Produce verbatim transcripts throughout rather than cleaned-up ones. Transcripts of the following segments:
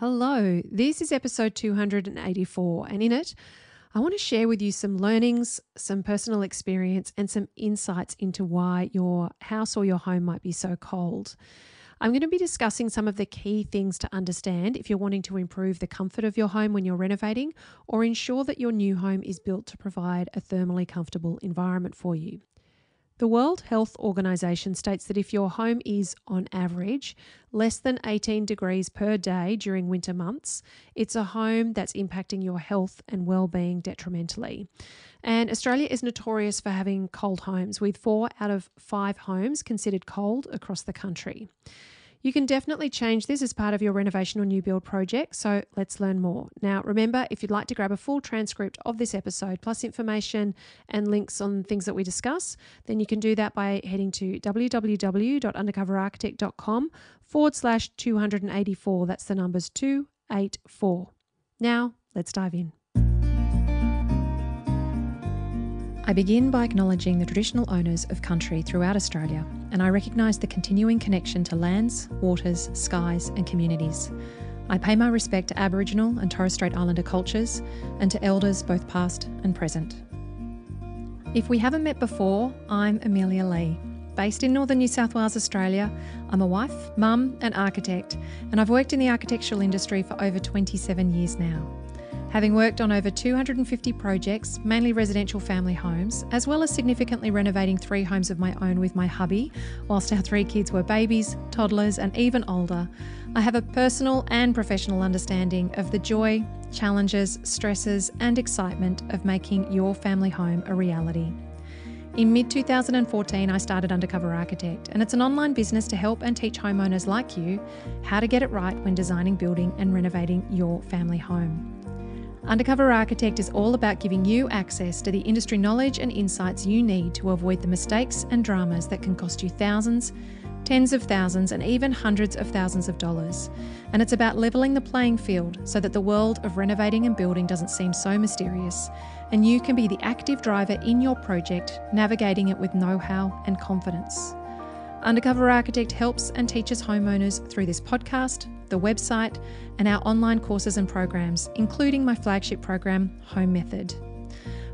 Hello, this is episode two hundred eighty-four, and in it, I want to share with you some learnings, some personal experience, and some insights into why your house or your home might be so cold. I'm going to be discussing some of the key things to understand if you're wanting to improve the comfort of your home when you're renovating or ensure that your new home is built to provide a thermally comfortable environment for you. The World Health Organisation states that if your home is, on average, less than eighteen degrees per day during winter months, it's a home that's impacting your health and well-being detrimentally. And Australia is notorious for having cold homes, with four out of five homes considered cold across the country. You can definitely change this as part of your renovation or new build project, so let's learn more. Now, remember, if you'd like to grab a full transcript of this episode, plus information and links on things that we discuss, then you can do that by heading to www.undercoverarchitect.com forward slash 284. That's the numbers two eight four. Now, let's dive in. I begin by acknowledging the traditional owners of country throughout Australia, and I recognise the continuing connection to lands, waters, skies and communities. I pay my respect to Aboriginal and Torres Strait Islander cultures and to elders both past and present. If we haven't met before, I'm Amelia Lee. Based in northern New South Wales, Australia, I'm a wife, mum and architect, and I've worked in the architectural industry for over twenty-seven years now. Having worked on over two hundred fifty projects, mainly residential family homes, as well as significantly renovating three homes of my own with my hubby, whilst our three kids were babies, toddlers and even older, I have a personal and professional understanding of the joy, challenges, stresses and excitement of making your family home a reality. In mid two thousand fourteen, I started Undercover Architect, and it's an online business to help and teach homeowners like you how to get it right when designing, building and renovating your family home. Undercover Architect is all about giving you access to the industry knowledge and insights you need to avoid the mistakes and dramas that can cost you thousands, tens of thousands, and even hundreds of thousands of dollars. And it's about levelling the playing field so that the world of renovating and building doesn't seem so mysterious, and you can be the active driver in your project, navigating it with know-how and confidence. Undercover Architect helps and teaches homeowners through this podcast, the website, and our online courses and programs, including my flagship program, Home Method.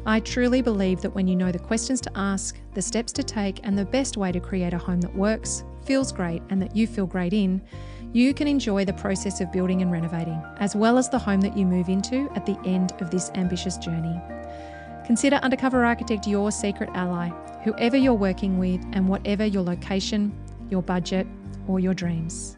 I truly believe that when you know the questions to ask, the steps to take, and the best way to create a home that works, feels great, and that you feel great in, you can enjoy the process of building and renovating, as well as the home that you move into at the end of this ambitious journey. Consider Undercover Architect your secret ally, whoever you're working with and whatever your location, your budget, or your dreams.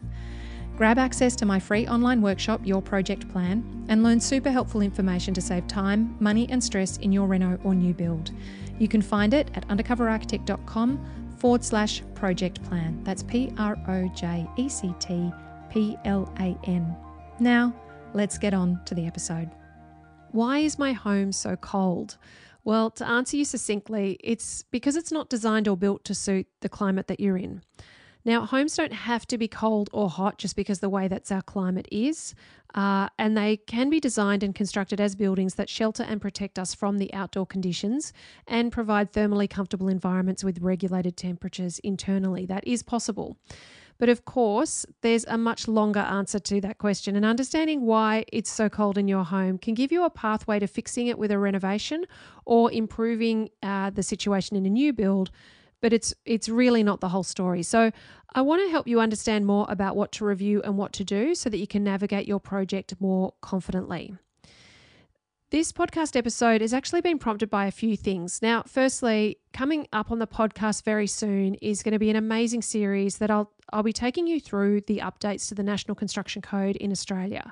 Grab access to my free online workshop, Your Project Plan, and learn super helpful information to save time, money, and stress in your reno or new build. You can find it at undercoverarchitect.com forward slash project plan. That's P R O J E C T P L A N. Now, let's get on to the episode. Why is my home so cold? Well, to answer you succinctly, it's because it's not designed or built to suit the climate that you're in. Now, homes don't have to be cold or hot just because the way that's our climate is, uh, and they can be designed and constructed as buildings that shelter and protect us from the outdoor conditions and provide thermally comfortable environments with regulated temperatures internally. That is possible. But of course, there's a much longer answer to that question, and understanding why it's so cold in your home can give you a pathway to fixing it with a renovation or improving uh, the situation in a new build, but it's it's really not the whole story. So I want to help you understand more about what to review and what to do so that you can navigate your project more confidently. This podcast episode has actually been prompted by a few things. Now, firstly, coming up on the podcast very soon is going to be an amazing series that I'll I'll be taking you through the updates to the National Construction Code in Australia.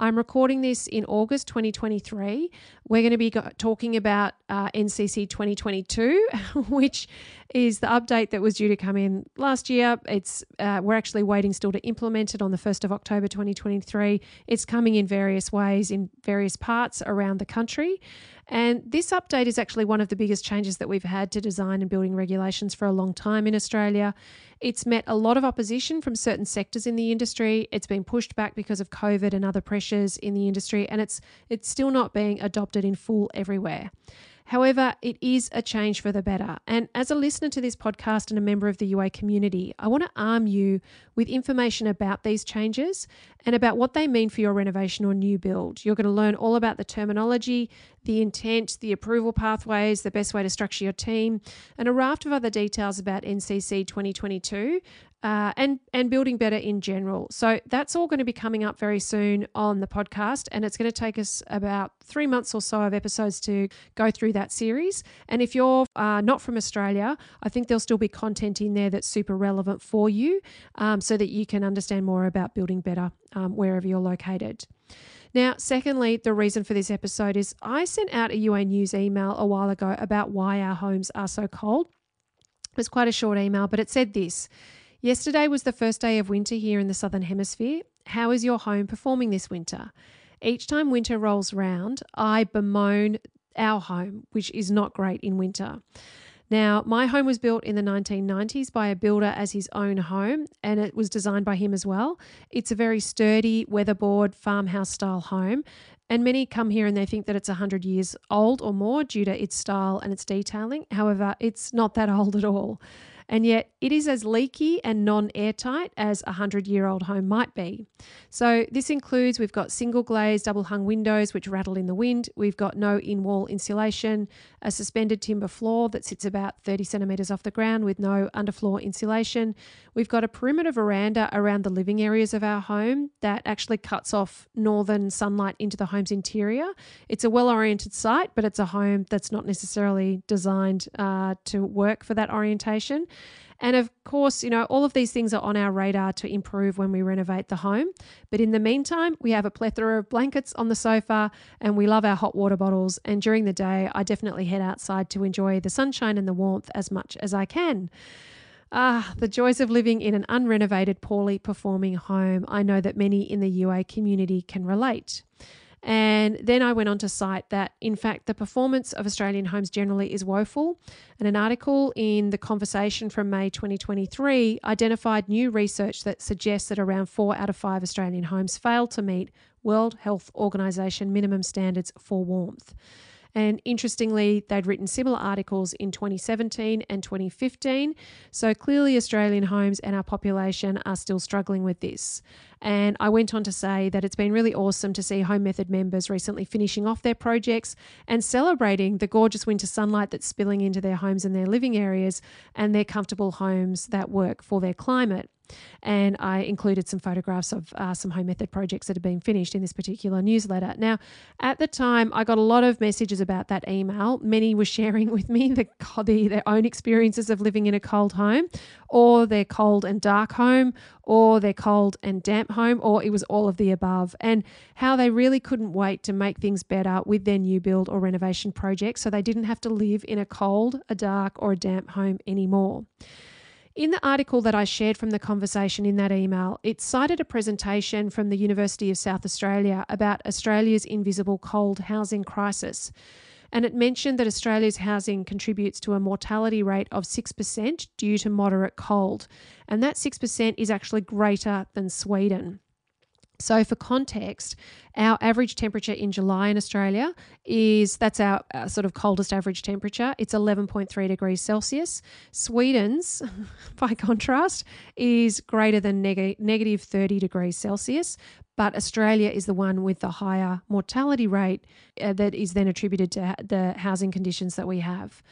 I'm recording this in August twenty twenty-three. We're going to be talking about uh, N C C twenty twenty-two, which is the update that was due to come in last year. It's uh, we're actually waiting still to implement it on the first of October twenty twenty-three. It's coming in various ways in various parts around the country. And this update is actually one of the biggest changes that we've had to design and building regulations for a long time in Australia. It's met a lot of opposition from certain sectors in the industry. It's been pushed back because of COVID and other pressures in the industry, and it's it's still not being adopted in full everywhere. However, it is a change for the better. And as a listener to this podcast and a member of the U A community, I want to arm you with information about these changes and about what they mean for your renovation or new build. You're going to learn all about the terminology, the intent, the approval pathways, the best way to structure your team, and a raft of other details about N C C twenty twenty-two uh, and, and building better in general. So that's all going to be coming up very soon on the podcast, and it's going to take us about three months or so of episodes to go through that series. And if you're uh, not from Australia, I think there'll still be content in there that's super relevant for you um, so that you can understand more about building better um, wherever you're located. Now, secondly, the reason for this episode is I sent out a U A News email a while ago about why our homes are so cold. It was quite a short email, but it said this: yesterday was the first day of winter here in the Southern Hemisphere. How is your home performing this winter? Each time winter rolls round, I bemoan our home, which is not great in winter. Now, my home was built in the nineteen nineties by a builder as his own home, and it was designed by him as well. It's a very sturdy, weatherboard, farmhouse-style home, and many come here and they think that it's one hundred years old or more due to its style and its detailing. However, it's not that old at all, and yet it is as leaky and non-airtight as a one hundred-year-old home might be. So this includes, we've got single glazed, double hung windows which rattle in the wind, we've got no in-wall insulation, a suspended timber floor that sits about thirty centimetres off the ground with no underfloor insulation. We've got a perimeter veranda around the living areas of our home that actually cuts off northern sunlight into the home's interior. It's a well-oriented site, but it's a home that's not necessarily designed uh, to work for that orientation. And of course, you know, all of these things are on our radar to improve when we renovate the home. But in the meantime, we have a plethora of blankets on the sofa and we love our hot water bottles. And during the day, I definitely head outside to enjoy the sunshine and the warmth as much as I can. Ah, the joys of living in an unrenovated, poorly performing home. I know that many in the U A community can relate. And then I went on to cite that, in fact, the performance of Australian homes generally is woeful. And an article in The Conversation from May twenty twenty-three identified new research that suggests that around four out of five Australian homes fail to meet World Health Organisation minimum standards for warmth. And interestingly, they'd written similar articles in twenty seventeen and twenty fifteen. So clearly Australian homes and our population are still struggling with this. And I went on to say that it's been really awesome to see Home Method members recently finishing off their projects and celebrating the gorgeous winter sunlight that's spilling into their homes and their living areas and their comfortable homes that work for their climate. And I included some photographs of uh, some Home Method projects that had been finished in this particular newsletter. Now, at the time, I got a lot of messages about that email. Many were sharing with me the, the, their own experiences of living in a cold home, or their cold and dark home, or their cold and damp home, or it was all of the above, and how they really couldn't wait to make things better with their new build or renovation projects so they didn't have to live in a cold, a dark, or a damp home anymore. In the article that I shared from The Conversation in that email, it cited a presentation from the University of South Australia about Australia's invisible cold housing crisis. And it mentioned that Australia's housing contributes to a mortality rate of six percent due to moderate cold. And that six percent is actually greater than Sweden. So for context, our average temperature in July in Australia is, that's our uh, sort of coldest average temperature. It's eleven point three degrees Celsius. Sweden's, by contrast, is greater than neg- negative thirty degrees Celsius. But Australia is the one with the higher mortality rate uh, that is then attributed to ha- the housing conditions that we have.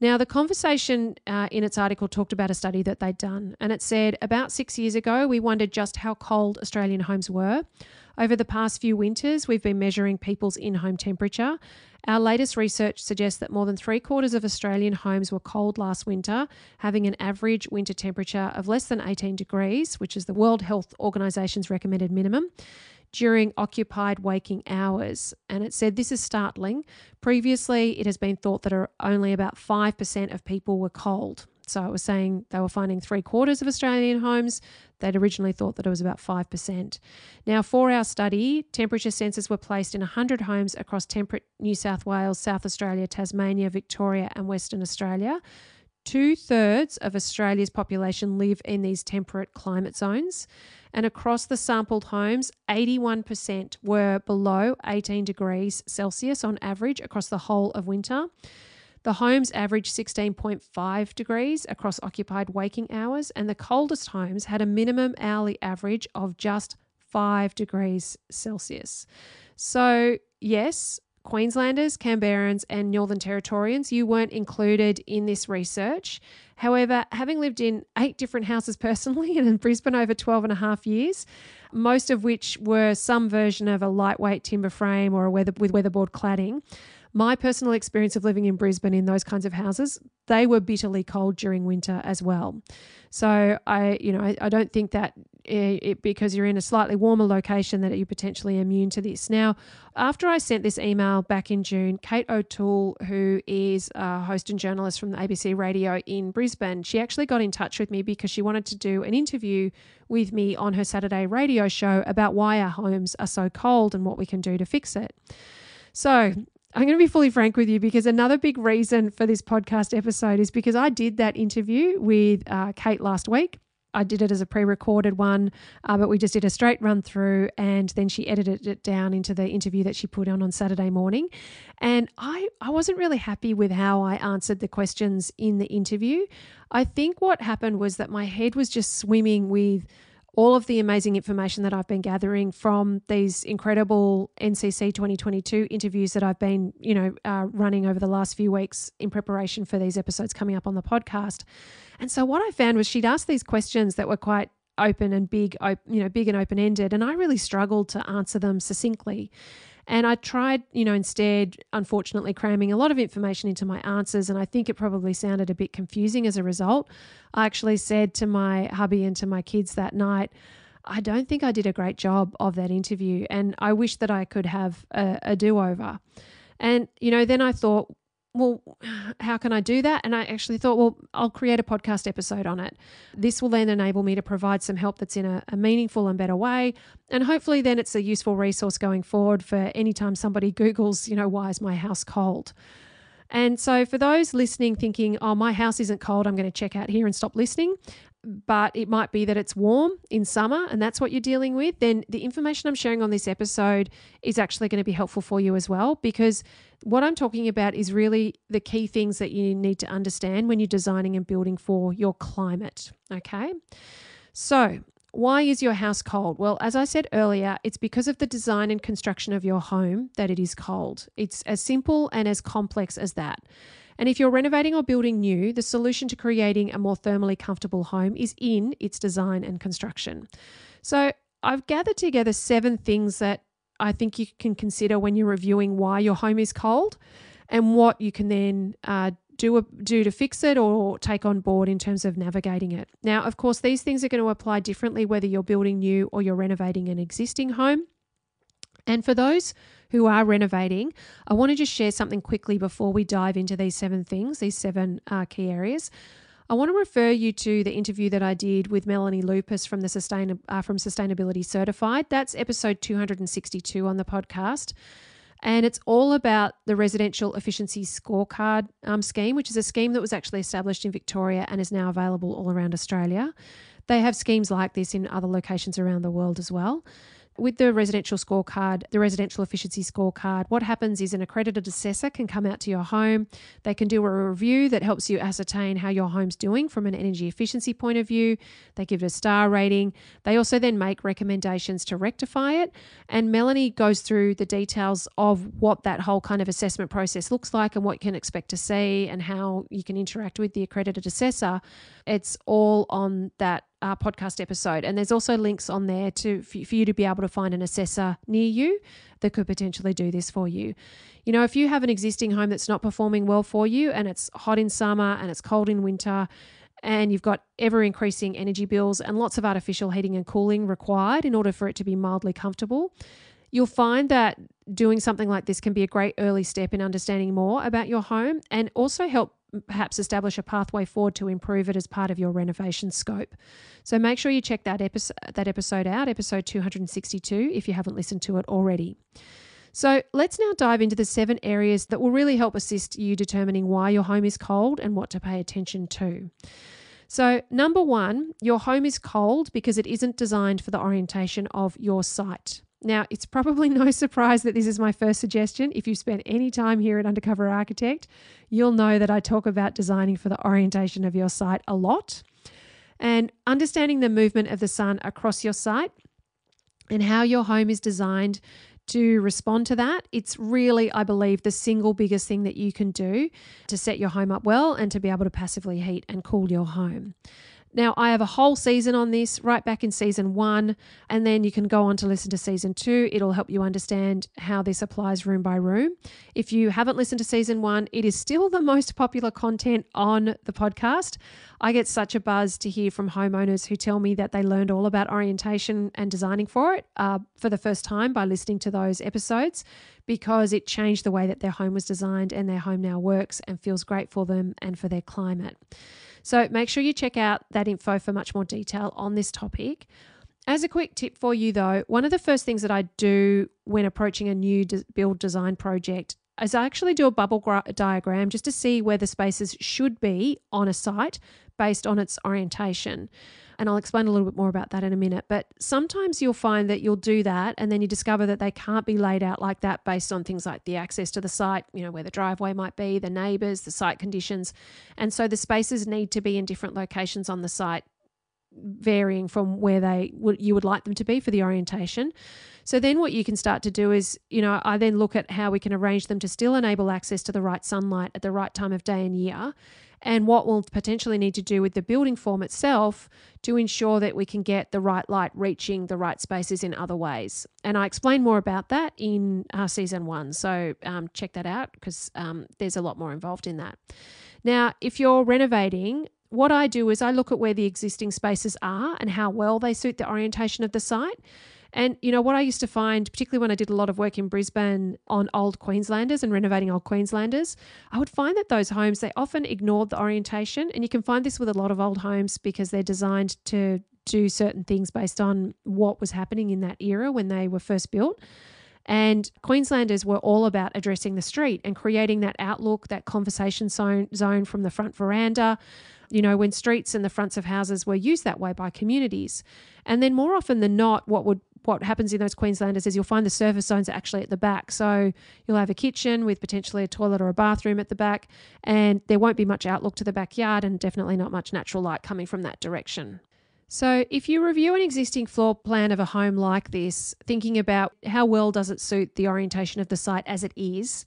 Now, The Conversation uh, in its article talked about a study that they'd done, and it said, about six years ago, we wondered just how cold Australian homes were. Over the past few winters, we've been measuring people's in-home temperature. Our latest research suggests that more than three quarters of Australian homes were cold last winter, having an average winter temperature of less than eighteen degrees, which is the World Health Organisation's recommended minimum, during occupied waking hours. And it said this is startling. Previously, it has been thought that only about five percent of people were cold. So I was saying they were finding three quarters of Australian homes. They'd originally thought that it was about five percent. Now, for our study, temperature sensors were placed in one hundred homes across temperate New South Wales, South Australia, Tasmania, Victoria and Western Australia Two-thirds of Australia's population live in these temperate climate zones, and across the sampled homes, eighty-one percent were below eighteen degrees Celsius on average across the whole of winter. The homes averaged sixteen point five degrees across occupied waking hours, and the coldest homes had a minimum hourly average of just five degrees Celsius. So, yes, Queenslanders, Canberrans and Northern Territorians, you weren't included in this research. However, having lived in eight different houses personally and in Brisbane over twelve and a half years, most of which were some version of a lightweight timber frame or a weather, with weatherboard cladding, my personal experience of living in Brisbane in those kinds of houses, they were bitterly cold during winter as well. So I, you know, I, I don't think that it, because you're in a slightly warmer location that you're potentially immune to this. Now, after I sent this email back in June, Kate O'Toole, who is a host and journalist from the A B C Radio in Brisbane, she actually got in touch with me because she wanted to do an interview with me on her Saturday radio show about why our homes are so cold and what we can do to fix it. So I'm going to be fully frank with you, because another big reason for this podcast episode is because I did that interview with uh, Kate last week. I did it as a pre-recorded one, uh, but we just did a straight run through, and then she edited it down into the interview that she put on on Saturday morning. And I, I wasn't really happy with how I answered the questions in the interview. I think what happened was that my head was just swimming with all of the amazing information that I've been gathering from these incredible N C C twenty twenty-two interviews that I've been, you know, uh, running over the last few weeks in preparation for these episodes coming up on the podcast. And so what I found was she'd asked these questions that were quite open and big, op- you know, big and open-ended, and I really struggled to answer them succinctly. And I tried, you know, instead, unfortunately, cramming a lot of information into my answers, and I think it probably sounded a bit confusing as a result. I actually said to my hubby and to my kids that night, I don't think I did a great job of that interview, and I wish that I could have a, a do-over. And, you know, then I thought, well, how can I do that? And I actually thought, well, I'll create a podcast episode on it. This will then enable me to provide some help that's in a, a meaningful and better way. And hopefully then it's a useful resource going forward for any time somebody Googles, you know, why is my house cold? And so for those listening thinking, oh, my house isn't cold, I'm going to check out here and stop listening, but it might be that it's warm in summer and that's what you're dealing with, then the information I'm sharing on this episode is actually going to be helpful for you as well, because what I'm talking about is really the key things that you need to understand when you're designing and building for your climate, okay? So why is your house cold? Well, as I said earlier, it's because of the design and construction of your home that it is cold. It's as simple and as complex as that. And if you're renovating or building new, the solution to creating a more thermally comfortable home is in its design and construction. So I've gathered together seven things that I think you can consider when you're reviewing why your home is cold and what you can then uh, do, a, do to fix it or take on board in terms of navigating it. Now, of course, these things are going to apply differently whether you're building new or you're renovating an existing home. And for those who are renovating, I want to just share something quickly before we dive into these seven things, these seven uh, key areas. I want to refer you to the interview that I did with Melanie Lupus from the Sustain- uh, from Sustainability Certified. That's episode two hundred sixty-two on the podcast. And it's all about the Residential Efficiency Scorecard um, scheme, which is a scheme that was actually established in Victoria and is now available all around Australia. They have schemes like this in other locations around the world as well. With the residential scorecard, the residential efficiency scorecard, what happens is an accredited assessor can come out to your home. They can do a review that helps you ascertain how your home's doing from an energy efficiency point of view. They give it a star rating. They also then make recommendations to rectify it. And Melanie goes through the details of what that whole kind of assessment process looks like and what you can expect to see and how you can interact with the accredited assessor. It's all on that Uh, podcast episode, and there's also links on there to for, for you to be able to find an assessor near you that could potentially do this for you. You know, if you have an existing home that's not performing well for you, and it's hot in summer and it's cold in winter, and you've got ever-increasing energy bills and lots of artificial heating and cooling required in order for it to be mildly comfortable, you'll find that doing something like this can be a great early step in understanding more about your home and also help perhaps establish a pathway forward to improve it as part of your renovation scope. So make sure you check that episode, that episode out, episode two hundred sixty-two, if you haven't listened to it already. So let's now dive into the seven areas that will really help assist you determining why your home is cold and what to pay attention to. So number one, your home is cold because it isn't designed for the orientation of your site. Now, it's probably no surprise that this is my first suggestion. If you've spent any time here at Undercover Architect, you'll know that I talk about designing for the orientation of your site a lot. And understanding the movement of the sun across your site and how your home is designed to respond to that, it's really, I believe, the single biggest thing that you can do to set your home up well and to be able to passively heat and cool your home. Now, I have a whole season on this right back in season one, and then you can go on to listen to season two. It'll help you understand how this applies room by room. If you haven't listened to season one, it is still the most popular content on the podcast. I get such a buzz to hear from homeowners who tell me that they learned all about orientation and designing for it uh, for the first time by listening to those episodes, because it changed the way that their home was designed and their home now works and feels great for them and for their climate. So make sure you check out that info for much more detail on this topic. As a quick tip for you though, one of the first things that I do when approaching a new build design project is I actually do a bubble gra- diagram just to see where the spaces should be on a site based on its orientation. And I'll explain a little bit more about that in a minute. But sometimes you'll find that you'll do that and then you discover that they can't be laid out like that based on things like the access to the site, you know, where the driveway might be, the neighbours, the site conditions. And so the spaces need to be in different locations on the site, varying from where they would you would like them to be for the orientation. So then what you can start to do is, you know, I then look at how we can arrange them to still enable access to the right sunlight at the right time of day and year, and what we'll potentially need to do with the building form itself to ensure that we can get the right light reaching the right spaces in other ways. And I explain more about that in uh, season one. So um, check that out because um, there's a lot more involved in that. Now, if you're renovating, what I do is I look at where the existing spaces are and how well they suit the orientation of the site. And, you know, what I used to find, particularly when I did a lot of work in Brisbane on old Queenslanders and renovating old Queenslanders, I would find that those homes, they often ignored the orientation. And you can find this with a lot of old homes because they're designed to do certain things based on what was happening in that era when they were first built. And Queenslanders were all about addressing the street and creating that outlook, that conversation zone, zone from the front veranda, you know, when streets and the fronts of houses were used that way by communities. And then more often than not, what would What happens in those Queenslanders is you'll find the service zones are actually at the back. So you'll have a kitchen with potentially a toilet or a bathroom at the back, and there won't be much outlook to the backyard and definitely not much natural light coming from that direction. So if you review an existing floor plan of a home like this, thinking about how well does it suit the orientation of the site as it is,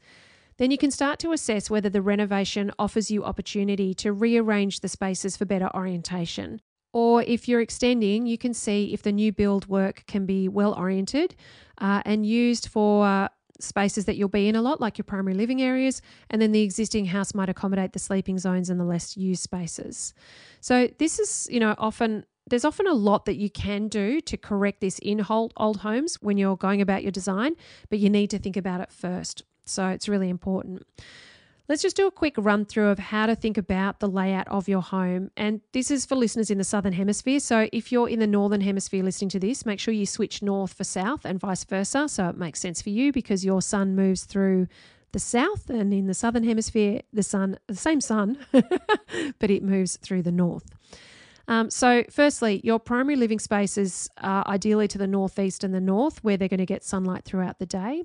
then you can start to assess whether the renovation offers you opportunity to rearrange the spaces for better orientation. Or if you're extending, you can see if the new build work can be well-oriented uh, and used for uh, spaces that you'll be in a lot, like your primary living areas, and then the existing house might accommodate the sleeping zones and the less used spaces. So this is, you know, often there's often a lot that you can do to correct this in old, old homes when you're going about your design, but you need to think about it first. So it's really important. Let's just do a quick run through of how to think about the layout of your home. And this is for listeners in the Southern Hemisphere. So if you're in the Northern Hemisphere listening to this, make sure you switch north for south and vice versa. So it makes sense for you because your sun moves through the south, and in the Southern Hemisphere, the sun, the same sun, but it moves through the north. Um, so firstly, your primary living spaces are ideally to the northeast and the north, where they're going to get sunlight throughout the day.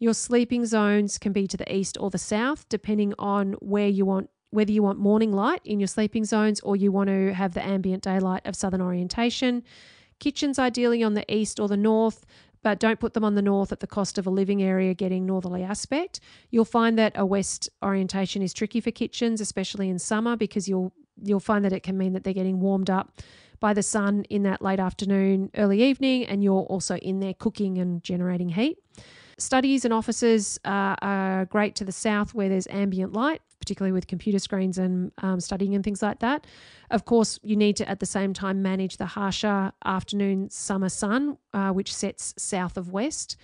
Your sleeping zones can be to the east or the south, depending on where you want, whether you want morning light in your sleeping zones or you want to have the ambient daylight of southern orientation. Kitchens ideally on the east or the north, but don't put them on the north at the cost of a living area getting northerly aspect. You'll find that a west orientation is tricky for kitchens, especially in summer, because you'll you'll find that it can mean that they're getting warmed up by the sun in that late afternoon, early evening, and you're also in there cooking and generating heat. Studies and offices uh, are great to the south where there's ambient light, particularly with computer screens and um, studying and things like that. Of course, you need to at the same time manage the harsher afternoon summer sun, uh, which sets south of west.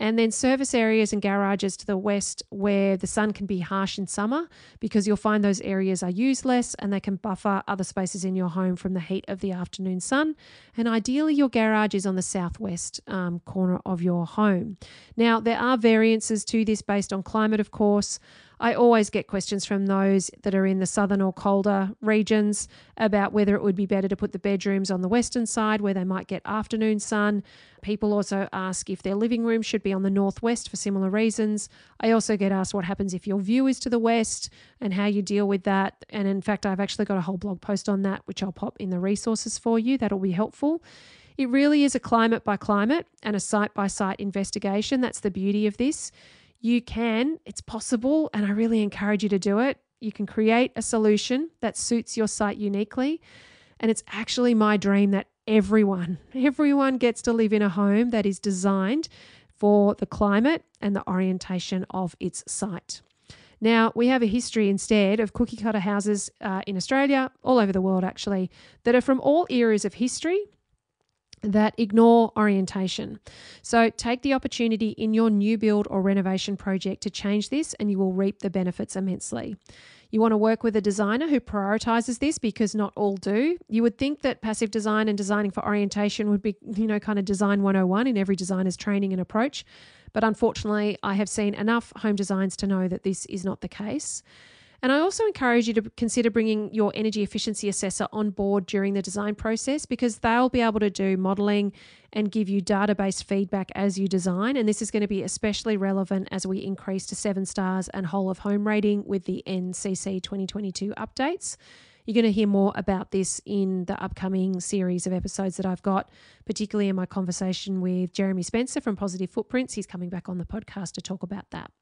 And then service areas and garages to the west where the sun can be harsh in summer, because you'll find those areas are used less and they can buffer other spaces in your home from the heat of the afternoon sun. And ideally your garage is on the southwest um, corner of your home. Now there are variances to this based on climate, of course. I always get questions from those that are in the southern or colder regions about whether it would be better to put the bedrooms on the western side where they might get afternoon sun. People also ask if their living room should be on the northwest for similar reasons. I also get asked what happens if your view is to the west and how you deal with that. And in fact, I've actually got a whole blog post on that, which I'll pop in the resources for you. That'll be helpful. It really is a climate by climate and a site by site investigation. That's the beauty of this. You can, it's possible, and I really encourage you to do it. You can create a solution that suits your site uniquely. And it's actually my dream that everyone, everyone gets to live in a home that is designed for the climate and the orientation of its site. Now, we have a history instead of cookie cutter houses uh, in Australia, all over the world actually, that are from all eras of history that ignore orientation. So take the opportunity in your new build or renovation project to change this, and you will reap the benefits immensely. You want to work with a designer who prioritizes this, because not all do. You would think that passive design and designing for orientation would be, you know, kind of design one oh one in every designer's training and approach. But unfortunately, I have seen enough home designs to know that this is not the case. And I also encourage you to consider bringing your energy efficiency assessor on board during the design process, because they'll be able to do modelling and give you database feedback as you design. And this is going to be especially relevant as we increase to seven stars and whole of home rating with the N C C twenty twenty-two updates. You're going to hear more about this in the upcoming series of episodes that I've got, particularly in my conversation with Jeremy Spencer from Positive Footprints. He's coming back on the podcast to talk about that.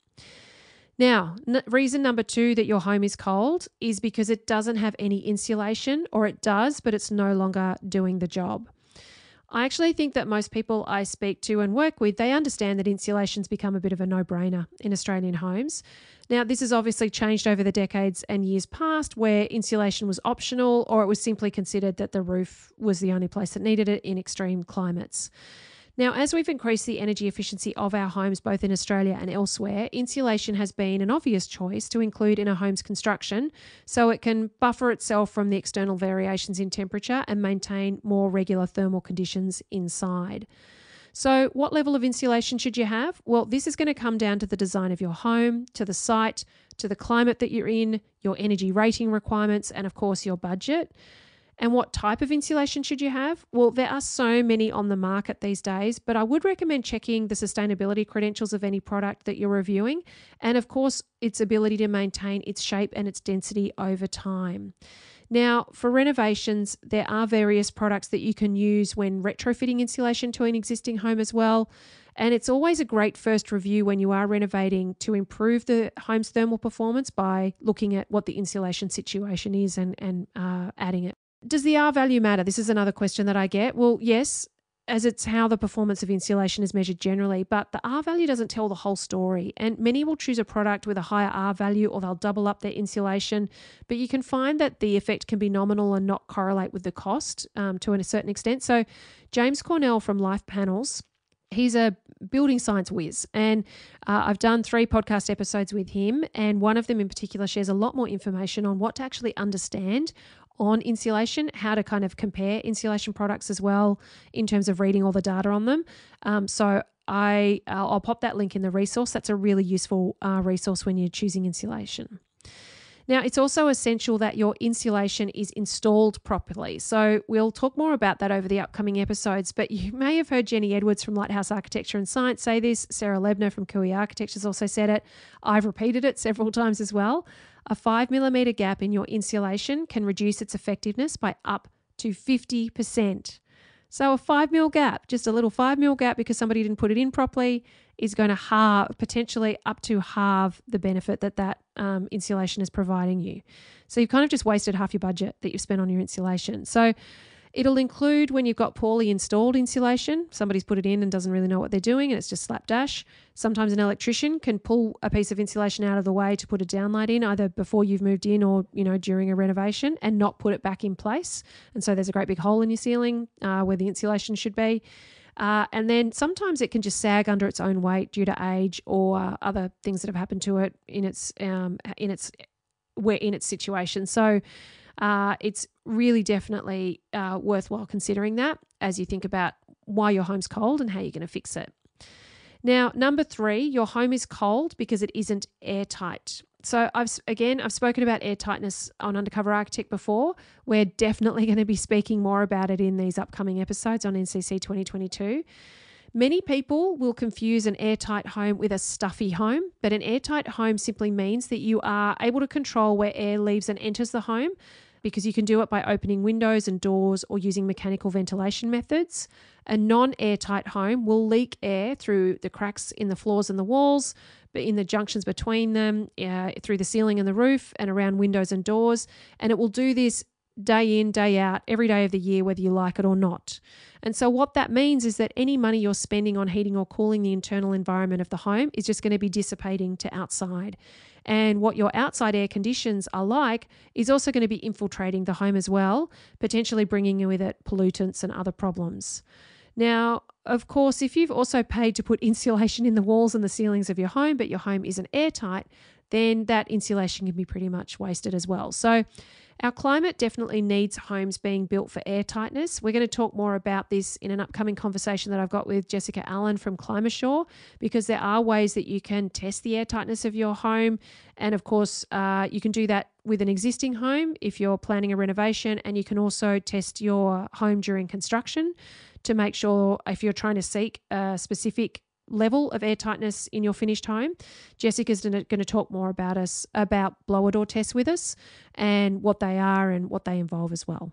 Now, n- reason number two that your home is cold is because it doesn't have any insulation, or it does, but it's no longer doing the job. I actually think that most people I speak to and work with, they understand that insulation's become a bit of a no-brainer in Australian homes. Now, this has obviously changed over the decades and years past, where insulation was optional, or it was simply considered that the roof was the only place that needed it in extreme climates. Now, as we've increased the energy efficiency of our homes, both in Australia and elsewhere, insulation has been an obvious choice to include in a home's construction, so it can buffer itself from the external variations in temperature and maintain more regular thermal conditions inside. So what level of insulation should you have? Well, this is going to come down to the design of your home, to the site, to the climate that you're in, your energy rating requirements, and of course your budget. And what type of insulation should you have? Well, there are so many on the market these days, but I would recommend checking the sustainability credentials of any product that you're reviewing, and of course, its ability to maintain its shape and its density over time. Now, for renovations, there are various products that you can use when retrofitting insulation to an existing home as well. And it's always a great first review when you are renovating to improve the home's thermal performance by looking at what the insulation situation is and, and uh, adding it. Does the R value matter? This is another question that I get. Well, yes, as it's how the performance of insulation is measured generally, but the R value doesn't tell the whole story. And many will choose a product with a higher R value, or they'll double up their insulation, but you can find that the effect can be nominal and not correlate with the cost um, to a certain extent. So James Cornell from Life Panels, he's a building science whiz, and uh, I've done three podcast episodes with him, and one of them in particular shares a lot more information on what to actually understand on insulation, how to kind of compare insulation products as well in terms of reading all the data on them. Um, so I, I'll, I'll pop that link in the resource. That's a really useful uh, resource when you're choosing insulation. Now, it's also essential that your insulation is installed properly. So we'll talk more about that over the upcoming episodes, but you may have heard Jenny Edwards from Lighthouse Architecture and Science say this. Sarah Lebner from Cooey Architectures also said it. I've repeated it several times as well. A five millimetre gap in your insulation can reduce its effectiveness by up to fifty percent. So a five mil gap, just a little five mil gap because somebody didn't put it in properly, is going to halve, potentially up to halve the benefit that that um, insulation is providing you. So you've kind of just wasted half your budget that you've spent on your insulation. So it'll include when you've got poorly installed insulation, somebody's put it in and doesn't really know what they're doing and it's just slapdash. Sometimes an electrician can pull a piece of insulation out of the way to put a downlight in, either before you've moved in or, you know, during a renovation, and not put it back in place. And so there's a great big hole in your ceiling uh, where the insulation should be. Uh, and then sometimes it can just sag under its own weight due to age or other things that have happened to it in its um, in its where in its situation. So uh, it's really definitely uh, worthwhile considering that as you think about why your home's cold and how you're going to fix it. Now, number three, your home is cold because it isn't airtight. So I've again, I've spoken about airtightness on Undercover Architect before. We're definitely going to be speaking more about it in these upcoming episodes on N C C twenty twenty-two. Many people will confuse an airtight home with a stuffy home, but an airtight home simply means that you are able to control where air leaves and enters the home, because you can do it by opening windows and doors or using mechanical ventilation methods. A non-airtight home will leak air through the cracks in the floors and the walls, but in the junctions between them, uh, through the ceiling and the roof and around windows and doors, and it will do this day in, day out, every day of the year, whether you like it or not. And so what that means is that any money you're spending on heating or cooling the internal environment of the home is just going to be dissipating to outside. And what your outside air conditions are like is also going to be infiltrating the home as well, potentially bringing with it pollutants and other problems. Now, of course, if you've also paid to put insulation in the walls and the ceilings of your home, but your home isn't airtight, then that insulation can be pretty much wasted as well. So our climate definitely needs homes being built for airtightness. We're going to talk more about this in an upcoming conversation that I've got with Jessica Allen from Climashore, because there are ways that you can test the airtightness of your home. And of course, uh, you can do that with an existing home if you're planning a renovation, and you can also test your home during construction to make sure if you're trying to seek a specific level of airtightness in your finished home. Jessica's going to talk more about us about blower door tests with us and what they are and what they involve as well.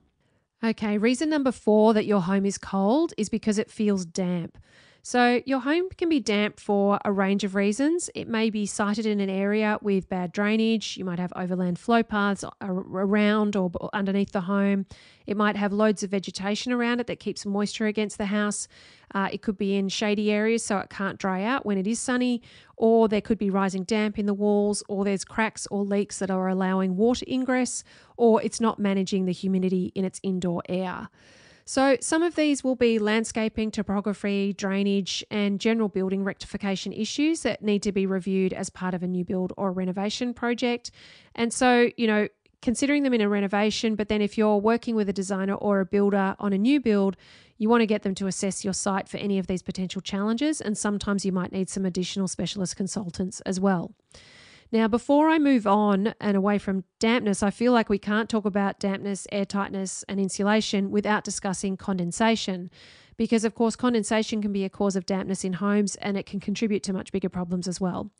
Okay, reason number four that your home is cold is because it feels damp. So your home can be damp for a range of reasons. It may be sited in an area with bad drainage. You might have overland flow paths around or underneath the home. It might have loads of vegetation around it that keeps moisture against the house. Uh, it could be in shady areas so it can't dry out when it is sunny, or there could be rising damp in the walls, or there's cracks or leaks that are allowing water ingress, or it's not managing the humidity in its indoor air. So some of these will be landscaping, topography, drainage and general building rectification issues that need to be reviewed as part of a new build or renovation project. And so, you know, considering them in a renovation, but then if you're working with a designer or a builder on a new build, you want to get them to assess your site for any of these potential challenges, and sometimes you might need some additional specialist consultants as well. Now, before I move on and away from dampness, I feel like we can't talk about dampness, airtightness and insulation without discussing condensation, because of course condensation can be a cause of dampness in homes and it can contribute to much bigger problems as well.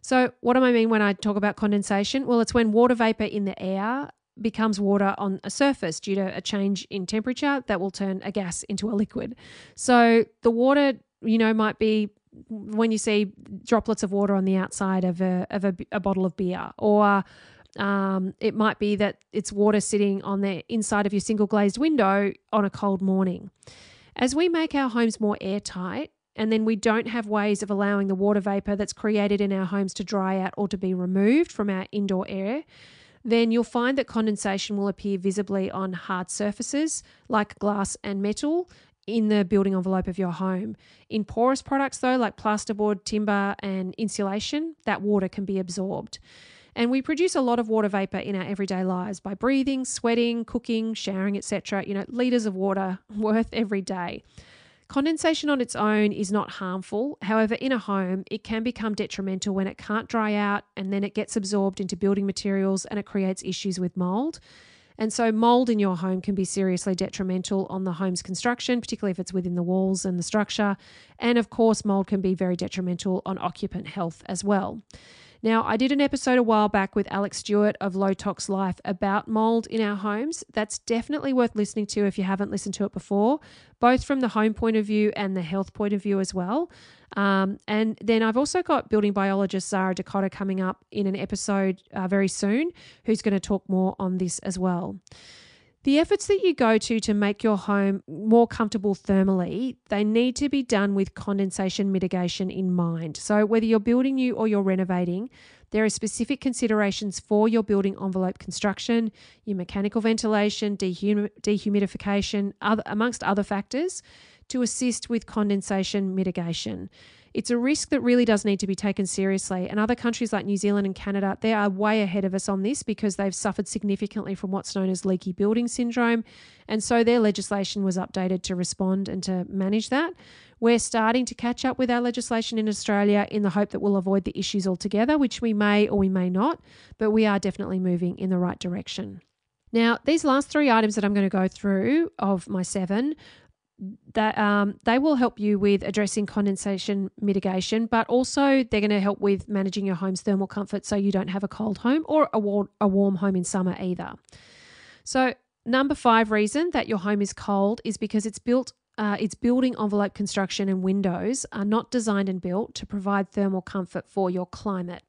So what do I mean when I talk about condensation? Well, it's when water vapor in the air becomes water on a surface due to a change in temperature that will turn a gas into a liquid. So the water, you know, might be when you see droplets of water on the outside of a of a, a bottle of beer, or um, it might be that it's water sitting on the inside of your single glazed window on a cold morning. As we make our homes more airtight, and then we don't have ways of allowing the water vapor that's created in our homes to dry out or to be removed from our indoor air, then you'll find that condensation will appear visibly on hard surfaces like glass and metal in the building envelope of your home. In porous products though, like plasterboard, timber and insulation, that water can be absorbed. And we produce a lot of water vapor in our everyday lives by breathing, sweating, cooking, showering, et cetera. You know, litres of water worth every day. Condensation on its own is not harmful. However, in a home, it can become detrimental when it can't dry out, and then it gets absorbed into building materials and it creates issues with mold. And so mold in your home can be seriously detrimental on the home's construction, particularly if it's within the walls and the structure. And of course, mold can be very detrimental on occupant health as well. Now, I did an episode a while back with Alex Stewart of Low Tox Life about mold in our homes. That's definitely worth listening to if you haven't listened to it before, both from the home point of view and the health point of view as well. Um, and then I've also got building biologist Zara Decotta coming up in an episode uh, very soon, who's going to talk more on this as well. The efforts that you go to to make your home more comfortable thermally, they need to be done with condensation mitigation in mind. So whether you're building new or you're renovating, there are specific considerations for your building envelope construction, your mechanical ventilation, dehum- dehumidification, other, amongst other factors, to assist with condensation mitigation. It's a risk that really does need to be taken seriously, and other countries like New Zealand and Canada, they are way ahead of us on this because they've suffered significantly from what's known as leaky building syndrome, and so their legislation was updated to respond and to manage that. We're starting to catch up with our legislation in Australia in the hope that we'll avoid the issues altogether, which we may or we may not, but we are definitely moving in the right direction. Now, these last three items that I'm going to go through of my seven, that um, they will help you with addressing condensation mitigation, but also they're going to help with managing your home's thermal comfort so you don't have a cold home or a, war- a warm home in summer either. So number five reason that your home is cold is because it's built, uh, its building envelope construction and windows are not designed and built to provide thermal comfort for your climate.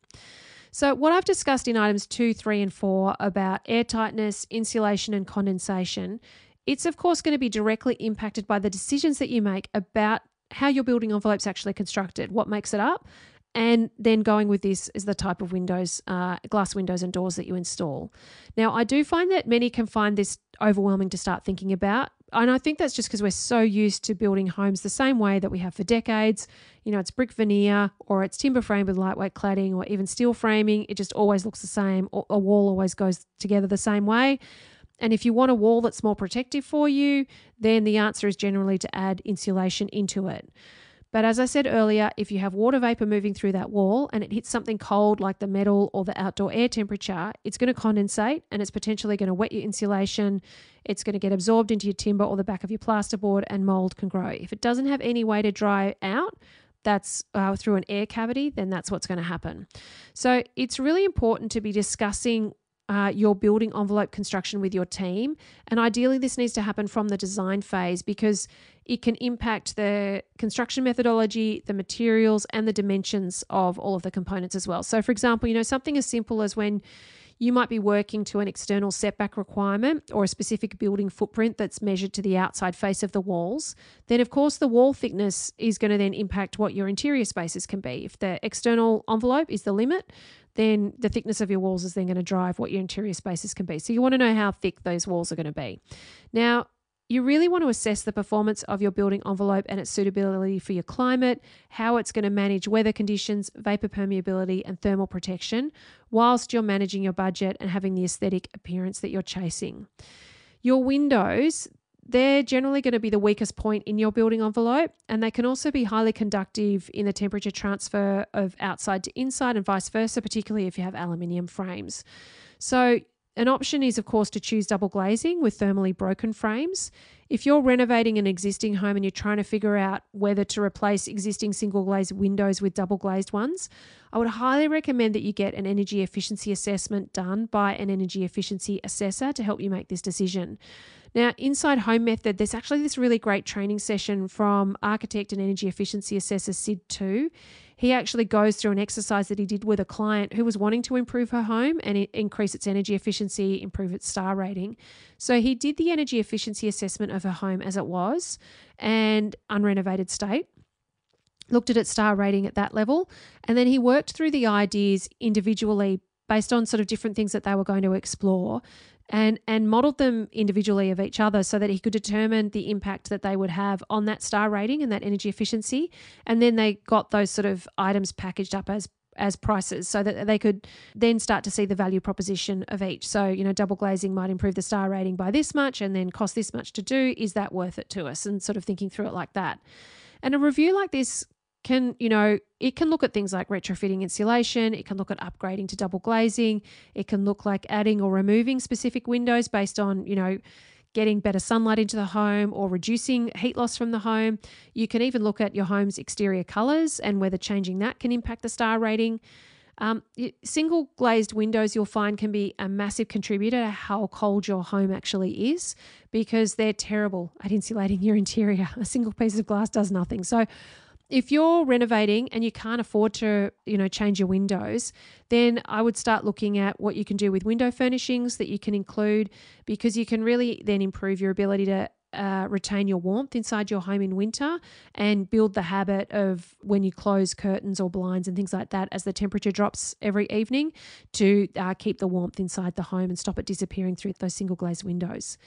So what I've discussed in items two, three and four about air tightness, insulation and condensation, it's of course going to be directly impacted by the decisions that you make about how your building envelope's actually constructed, what makes it up, and then going with this is the type of windows, uh, glass windows and doors that you install. Now, I do find that many can find this overwhelming to start thinking about, and I think that's just because we're so used to building homes the same way that we have for decades. You know, it's brick veneer or it's timber frame with lightweight cladding or even steel framing. It just always looks the same. A wall always goes together the same way. And if you want a wall that's more protective for you, then the answer is generally to add insulation into it. But as I said earlier, if you have water vapor moving through that wall and it hits something cold like the metal or the outdoor air temperature, it's going to condensate and it's potentially going to wet your insulation. It's going to get absorbed into your timber or the back of your plasterboard and mold can grow. If it doesn't have any way to dry out, that's uh, through an air cavity, then that's what's going to happen. So it's really important to be discussing Uh, your building envelope construction with your team, and ideally this needs to happen from the design phase because it can impact the construction methodology, the materials and the dimensions of all of the components as well. So for example, you know, something as simple as when you might be working to an external setback requirement or a specific building footprint that's measured to the outside face of the walls, then of course the wall thickness is going to then impact what your interior spaces can be. If the external envelope is the limit, then the thickness of your walls is then going to drive what your interior spaces can be. So you want to know how thick those walls are going to be. Now, you really want to assess the performance of your building envelope and its suitability for your climate, how it's going to manage weather conditions, vapor permeability and thermal protection, whilst you're managing your budget and having the aesthetic appearance that you're chasing. Your windows, they're generally going to be the weakest point in your building envelope, and they can also be highly conductive in the temperature transfer of outside to inside and vice versa, particularly if you have aluminium frames. So an option is, of course, to choose double glazing with thermally broken frames. If you're renovating an existing home and you're trying to figure out whether to replace existing single glazed windows with double glazed ones, I would highly recommend that you get an energy efficiency assessment done by an energy efficiency assessor to help you make this decision. Now, inside Home Method, there's actually this really great training session from architect and energy efficiency assessor Sid Thoo. He actually goes through an exercise that he did with a client who was wanting to improve her home and increase its energy efficiency, improve its star rating. So he did the energy efficiency assessment of her home as it was and unrenovated state, looked at its star rating at that level, and then he worked through the ideas individually based on sort of different things that they were going to explore, and and modelled them individually of each other so that he could determine the impact that they would have on that star rating and that energy efficiency. And then they got those sort of items packaged up as as prices so that they could then start to see the value proposition of each. So, you know, double glazing might improve the star rating by this much and then cost this much to do. Is that worth it to us? And sort of thinking through it like that. And a review like this can, you know, it can look at things like retrofitting insulation, it can look at upgrading to double glazing, it can look like adding or removing specific windows based on, you know, getting better sunlight into the home or reducing heat loss from the home. You can even look at your home's exterior colours and whether changing that can impact the star rating. Um, single glazed windows you'll find can be a massive contributor to how cold your home actually is because they're terrible at insulating your interior. A single piece of glass does nothing. So if you're renovating and you can't afford to, you know, change your windows, then I would start looking at what you can do with window furnishings that you can include, because you can really then improve your ability to uh, retain your warmth inside your home in winter and build the habit of when you close curtains or blinds and things like that as the temperature drops every evening to uh, keep the warmth inside the home and stop it disappearing through those single glazed windows.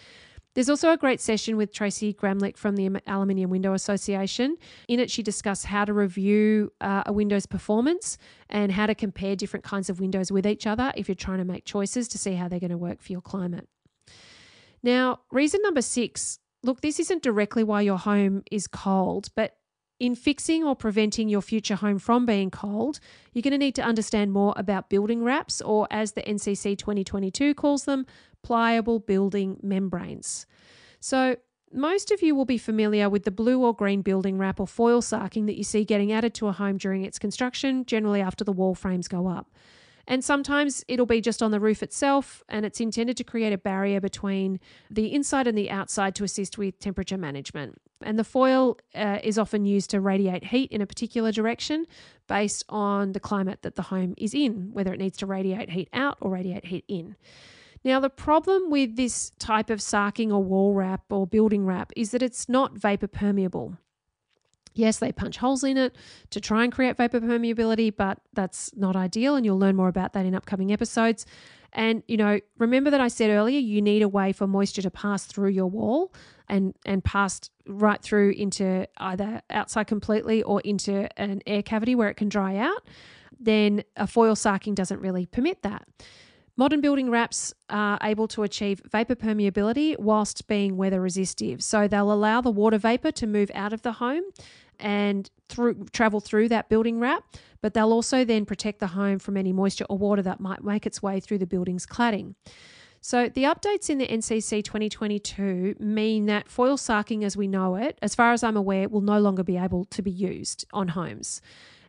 There's also a great session with Tracy Gramlich from the Aluminium Window Association. In it, she discussed how to review uh, a window's performance and how to compare different kinds of windows with each other if you're trying to make choices to see how they're going to work for your climate. Now, reason number six, look, this isn't directly why your home is cold, but in fixing or preventing your future home from being cold, you're going to need to understand more about building wraps, or as the N C C twenty twenty-two calls them, pliable building membranes. So most of you will be familiar with the blue or green building wrap or foil sarking that you see getting added to a home during its construction, generally after the wall frames go up. And sometimes it'll be just on the roof itself, and it's intended to create a barrier between the inside and the outside to assist with temperature management. And the foil uh, is often used to radiate heat in a particular direction based on the climate that the home is in, whether it needs to radiate heat out or radiate heat in. Now, the problem with this type of sarking or wall wrap or building wrap is that it's not vapor permeable. Yes, they punch holes in it to try and create vapor permeability, but that's not ideal, and you'll learn more about that in upcoming episodes. And, you know, remember that I said earlier you need a way for moisture to pass through your wall and, and pass right through into either outside completely or into an air cavity where it can dry out. Then a foil sarking doesn't really permit that. Modern building wraps are able to achieve vapor permeability whilst being weather resistive. So they'll allow the water vapor to move out of the home and through, travel through that building wrap, but they'll also then protect the home from any moisture or water that might make its way through the building's cladding. So the updates in the N C C twenty twenty-two mean that foil sarking as we know it, as far as I'm aware, will no longer be able to be used on homes.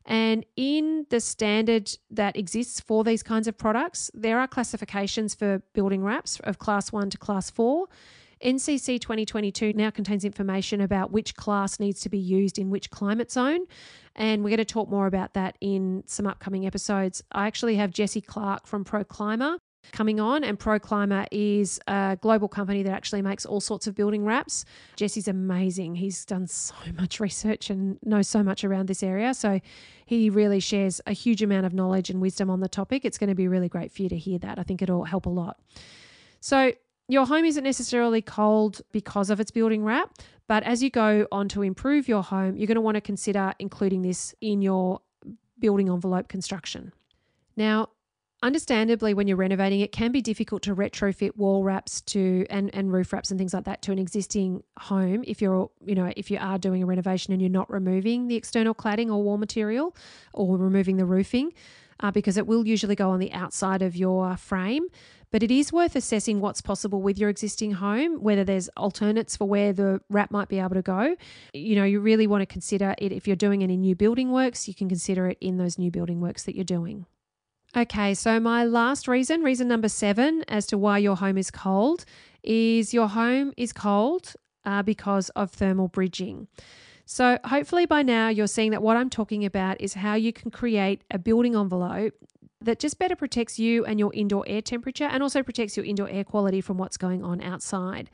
And in the standard that exists for these kinds of products, there are classifications for building wraps of class one to class four. N C C twenty twenty-two now contains information about which class needs to be used in which climate zone, and we're going to talk more about that in some upcoming episodes. I actually have Jessie Clark from Proclima coming on, and Proclima is a global company that actually makes all sorts of building wraps. Jessie's amazing. He's done so much research and knows so much around this area, so he really shares a huge amount of knowledge and wisdom on the topic. It's going to be really great for you to hear that. I think it'll help a lot. So your home isn't necessarily cold because of its building wrap, but as you go on to improve your home, you're going to want to consider including this in your building envelope construction. Now, understandably, when you're renovating, it can be difficult to retrofit wall wraps to and, and roof wraps and things like that to an existing home if you're, you know, if you are doing a renovation and you're not removing the external cladding or wall material or removing the roofing, uh, because it will usually go on the outside of your frame. But it is worth assessing what's possible with your existing home, whether there's alternates for where the wrap might be able to go. You know, you really want to consider it if you're doing any new building works, you can consider it in those new building works that you're doing. Okay, so my last reason, reason number seven as to why your home is cold, is your home is cold uh, because of thermal bridging. So hopefully by now you're seeing that what I'm talking about is how you can create a building envelope that just better protects you and your indoor air temperature, and also protects your indoor air quality from what's going on outside,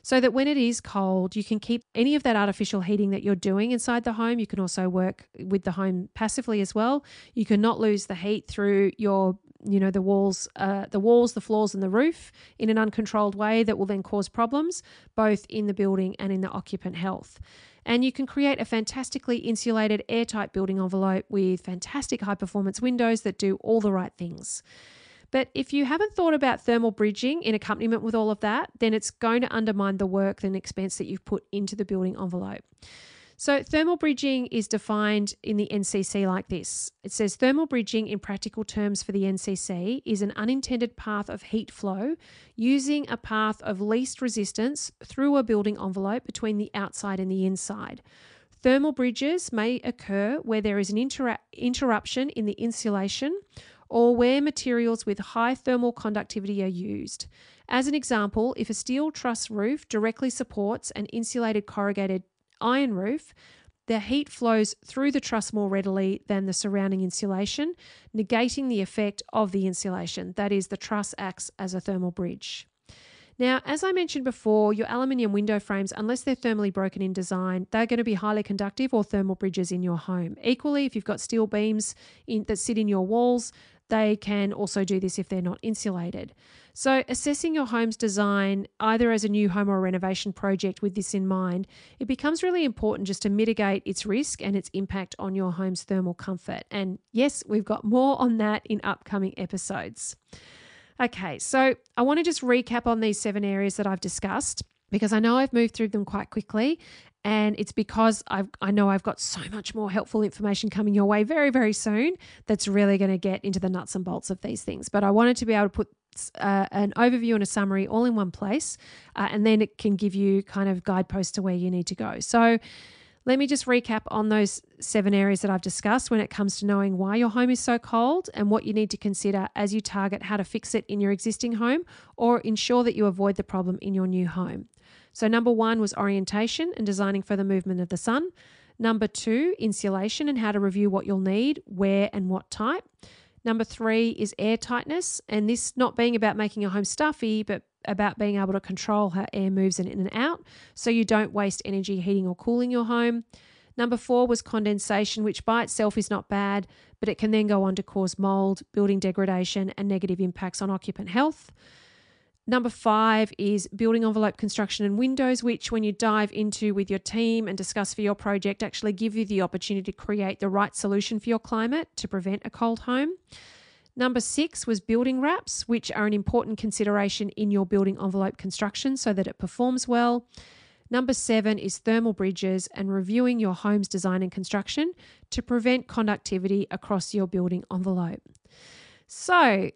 so that when it is cold, you can keep any of that artificial heating that you're doing inside the home. You can also work with the home passively as well. You cannot lose the heat through your, you know, the walls, uh, the walls, the floors and the roof in an uncontrolled way that will then cause problems both in the building and in the occupant health. And you can create a fantastically insulated, airtight building envelope with fantastic high-performance windows that do all the right things. But if you haven't thought about thermal bridging in accompaniment with all of that, then it's going to undermine the work and expense that you've put into the building envelope. So thermal bridging is defined in the N C C like this. It says thermal bridging in practical terms for the N C C is an unintended path of heat flow using a path of least resistance through a building envelope between the outside and the inside. Thermal bridges may occur where there is an inter- interruption in the insulation or where materials with high thermal conductivity are used. As an example, if a steel truss roof directly supports an insulated corrugated iron roof, the heat flows through the truss more readily than the surrounding insulation, negating the effect of the insulation. That is, the truss acts as a thermal bridge. Now, as I mentioned before, your aluminium window frames, unless they're thermally broken in design, they're going to be highly conductive or thermal bridges in your home. Equally, if you've got steel beams in, that sit in your walls, they can also do this if they're not insulated. So assessing your home's design, either as a new home or renovation project with this in mind, it becomes really important just to mitigate its risk and its impact on your home's thermal comfort. And yes, we've got more on that in upcoming episodes. Okay, so I want to just recap on these seven areas that I've discussed, because I know I've moved through them quite quickly, and it's because I've, I know I've got so much more helpful information coming your way very, very soon that's really going to get into the nuts and bolts of these things. But I wanted to be able to put uh, an overview and a summary all in one place, uh, and then it can give you kind of guideposts to where you need to go. So let me just recap on those seven areas that I've discussed when it comes to knowing why your home is so cold and what you need to consider as you target how to fix it in your existing home or ensure that you avoid the problem in your new home. So number one was orientation and designing for the movement of the sun. Number two, insulation and how to review what you'll need, where and what type. Number three is air tightness, and this not being about making your home stuffy, but about being able to control how air moves in and out so you don't waste energy heating or cooling your home. Number four was condensation, which by itself is not bad, but it can then go on to cause mold, building degradation, and negative impacts on occupant health. Number five is building envelope construction and windows, which when you dive into with your team and discuss for your project, actually give you the opportunity to create the right solution for your climate to prevent a cold home. Number six was building wraps, which are an important consideration in your building envelope construction so that it performs well. Number seven is thermal bridges and reviewing your home's design and construction to prevent conductivity across your building envelope. So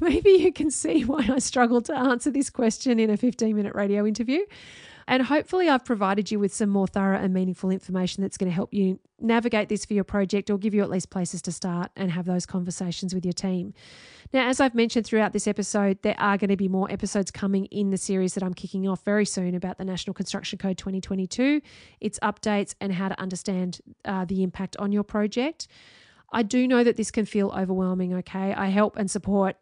maybe you can see why I struggled to answer this question in a fifteen-minute radio interview. And hopefully I've provided you with some more thorough and meaningful information that's going to help you navigate this for your project or give you at least places to start and have those conversations with your team. Now, as I've mentioned throughout this episode, there are going to be more episodes coming in the series that I'm kicking off very soon about the National Construction Code twenty twenty-two, its updates and how to understand uh, the impact on your project. I do know that this can feel overwhelming, okay? I help and support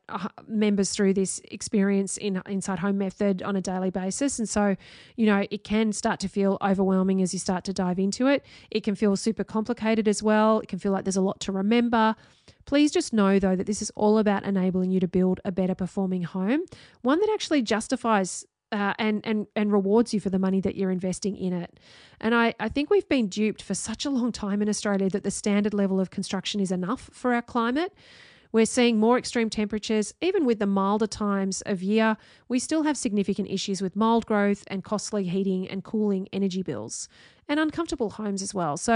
members through this experience in inside Home Method on a daily basis. And so, you know, it can start to feel overwhelming as you start to dive into it. It can feel super complicated as well. It can feel like there's a lot to remember. Please just know, though, that this is all about enabling you to build a better performing home, one that actually justifies Uh, and and and rewards you for the money that you're investing in it. And I, I think we've been duped for such a long time in Australia that the standard level of construction is enough for our climate. We're seeing more extreme temperatures. Even with the milder times of year, we still have significant issues with mold growth and costly heating and cooling energy bills and uncomfortable homes as well. So,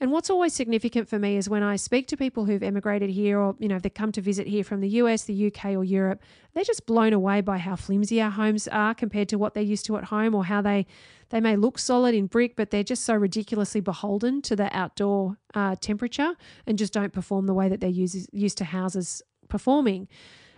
and what's always significant for me is when I speak to people who've emigrated here or, you know, if they come to visit here from the U S, the U K or Europe, they're just blown away by how flimsy our homes are compared to what they're used to at home, or how they, they may look solid in brick, but they're just so ridiculously beholden to the outdoor uh, temperature and just don't perform the way that they're used, used to houses performing.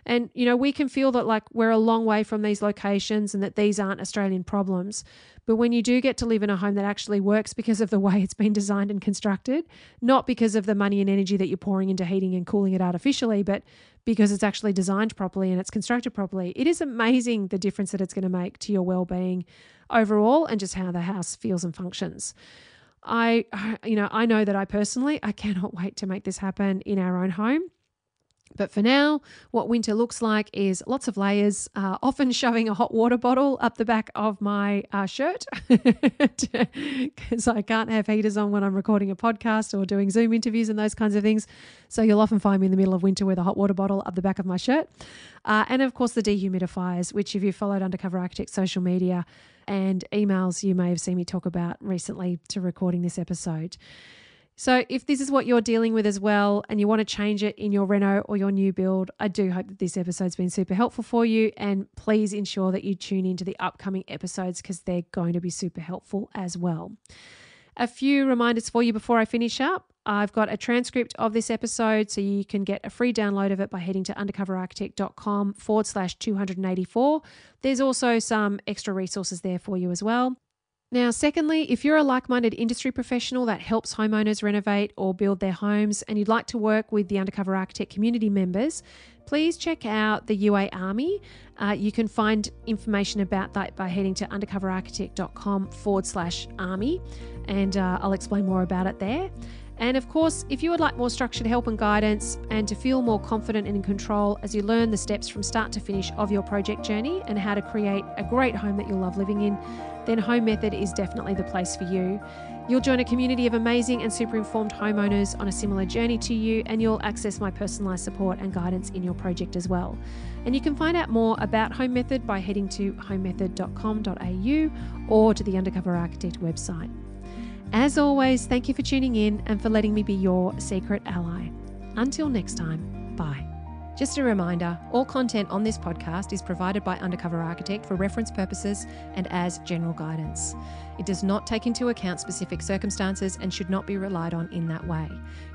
And, you know, we can feel that like we're a long way from these locations and that these aren't Australian problems. But when you do get to live in a home that actually works because of the way it's been designed and constructed, not because of the money and energy that you're pouring into heating and cooling it artificially, but because it's actually designed properly and it's constructed properly, it is amazing the difference that it's going to make to your well-being overall and just how the house feels and functions. I, you know, I know that I personally, I cannot wait to make this happen in our own home. But for now, what winter looks like is lots of layers, uh, often shoving a hot water bottle up the back of my uh, shirt because I can't have heaters on when I'm recording a podcast or doing Zoom interviews and those kinds of things. So you'll often find me in the middle of winter with a hot water bottle up the back of my shirt. Uh, and of course the dehumidifiers, which if you followed Undercover Architect social media and emails, you may have seen me talk about recently to recording this episode. So if this is what you're dealing with as well and you want to change it in your reno or your new build, I do hope that this episode's been super helpful for you, and please ensure that you tune into the upcoming episodes because they're going to be super helpful as well. A few reminders for you before I finish up. I've got a transcript of this episode, so you can get a free download of it by heading to undercoverarchitect.com forward slash 284. There's also some extra resources there for you as well. Now, secondly, if you're a like-minded industry professional that helps homeowners renovate or build their homes and you'd like to work with the Undercover Architect community members, please check out the U A Army. Uh, you can find information about that by heading to undercoverarchitect.com forward slash army, and uh, I'll explain more about it there. And of course, if you would like more structured help and guidance and to feel more confident and in control as you learn the steps from start to finish of your project journey and how to create a great home that you'll love living in, then Home Method is definitely the place for you. You'll join a community of amazing and super informed homeowners on a similar journey to you, and you'll access my personalised support and guidance in your project as well. And you can find out more about Home Method by heading to home method dot com dot a u or to the Undercover Architect website. As always, thank you for tuning in and for letting me be your secret ally. Until next time, bye. Just a reminder, all content on this podcast is provided by Undercover Architect for reference purposes and as general guidance. It does not take into account specific circumstances and should not be relied on in that way.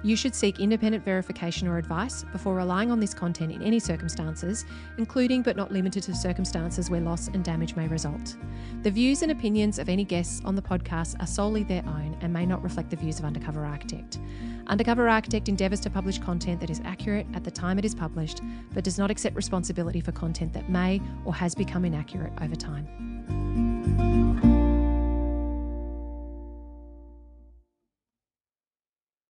You should seek independent verification or advice before relying on this content in any circumstances, including but not limited to circumstances where loss and damage may result. The views and opinions of any guests on the podcast are solely their own and may not reflect the views of Undercover Architect. Undercover Architect endeavours to publish content that is accurate at the time it is published, but does not accept responsibility for content that may or has become inaccurate over time.